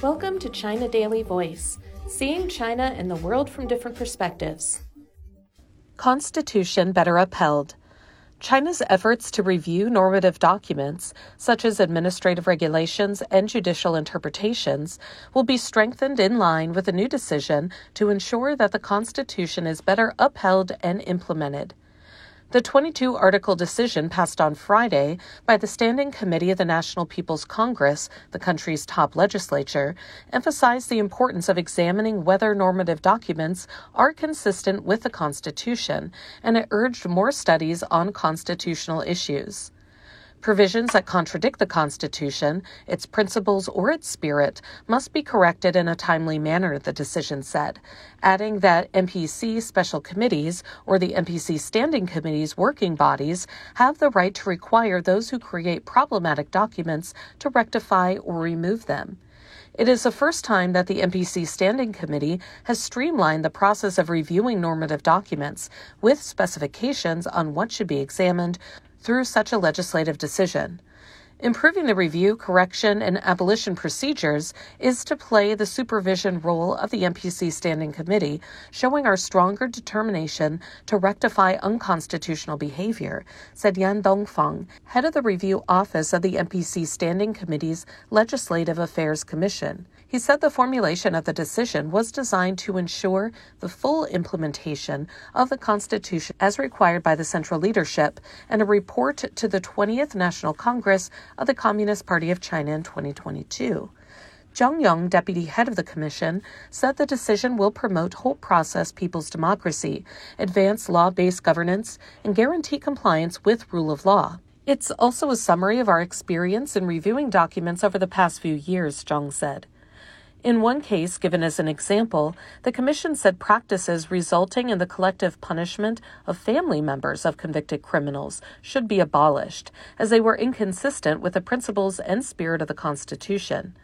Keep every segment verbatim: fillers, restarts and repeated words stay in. Welcome to China Daily Voice, seeing China and the world from different perspectives. Constitution better upheld. China's efforts to review normative documents, such as administrative regulations and judicial interpretations, will be strengthened in line with a new decision to ensure that the Constitution is better upheld and implemented. The twenty-two article decision passed on Friday by the Standing Committee of the National People's Congress, the country's top legislature, emphasized the importance of examining whether normative documents are consistent with the Constitution, and it urged more studies on constitutional issues. Provisions that contradict the Constitution, its principles, or its spirit must be corrected in a timely manner, the decision said, adding that N P C special committees or the N P C standing committees working bodies have the right to require those who create problematic documents to rectify or remove them. It is the first time that the N P C Standing Committee has streamlined the process of reviewing normative documents with specifications on what should be examined through such a legislative decision. Improving the review, correction, and abolition procedures is to play the supervision role of the N P C Standing Committee, showing our stronger determination to rectify unconstitutional behavior, said Yan Dongfang, head of the Review Office of the N P C Standing Committee's Legislative Affairs Commission. He said the formulation of the decision was designed to ensure the full implementation of the Constitution as required by the central leadership, and a report to the twentieth National Congress of the Communist Party of China in twenty twenty-two. Zhang Yong, deputy head of the commission, said the decision will promote whole process people's democracy, advance law-based governance, and guarantee compliance with rule of law. It's also a summary of our experience in reviewing documents over the past few years, Zhang said. In one case, given as an example, the Commission said practices resulting in the collective punishment of family members of convicted criminals should be abolished, as they were inconsistent with the principles and spirit of the Constitution.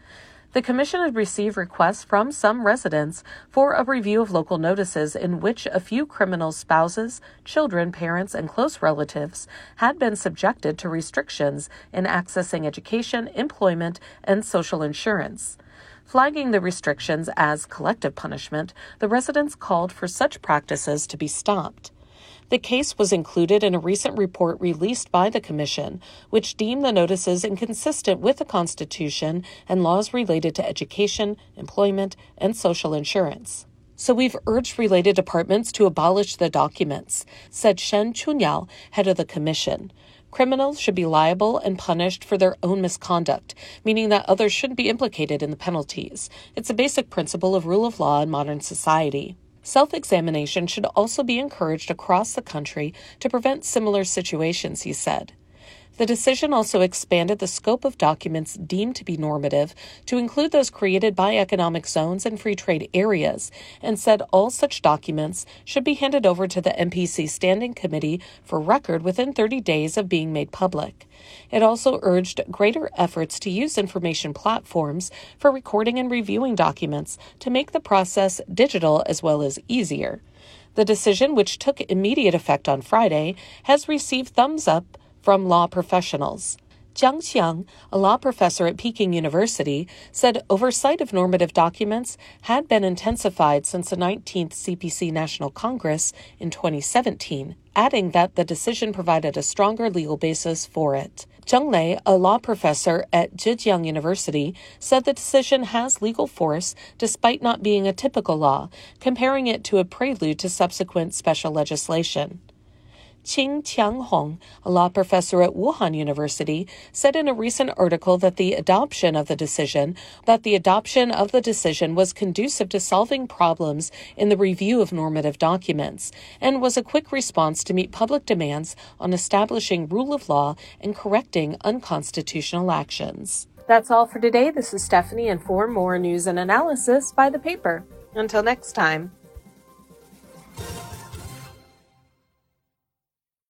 The Commission had received requests from some residents for a review of local notices in which a few criminals' spouses, children, parents, and close relatives had been subjected to restrictions in accessing education, employment, and social insurance. Flagging the restrictions as collective punishment, the residents called for such practices to be stopped. The case was included in a recent report released by the Commission, which deemed the notices inconsistent with the Constitution and laws related to education, employment, and social insurance. So we've urged related departments to abolish the documents, said Shen Chunyao, head of the Commission. Criminals should be liable and punished for their own misconduct, meaning that others shouldn't be implicated in the penalties. It's a basic principle of rule of law in modern society. Self-examination should also be encouraged across the country to prevent similar situations, he said. The decision also expanded the scope of documents deemed to be normative to include those created by economic zones and free trade areas, and said all such documents should be handed over to the N P C Standing Committee for record within thirty days of being made public. It also urged greater efforts to use information platforms for recording and reviewing documents to make the process digital as well as easier. The decision, which took immediate effect on Friday, has received thumbs up from law professionals. Jiang Xiang, a law professor at Peking University, said oversight of normative documents had been intensified since the nineteenth C P C National Congress in twenty seventeen, adding that the decision provided a stronger legal basis for it. Zheng Lei, a law professor at Zhejiang University, said the decision has legal force despite not being a typical law, comparing it to a prelude to subsequent special legislation. Qing Qiang Hong, a law professor at Wuhan University, said in a recent article that the adoption of the decision that the adoption of the decision was conducive to solving problems in the review of normative documents, and was a quick response to meet public demands on establishing rule of law and correcting unconstitutional actions. That's all for today. This is Stephanie, and for more news and analysis by the paper. Until next time.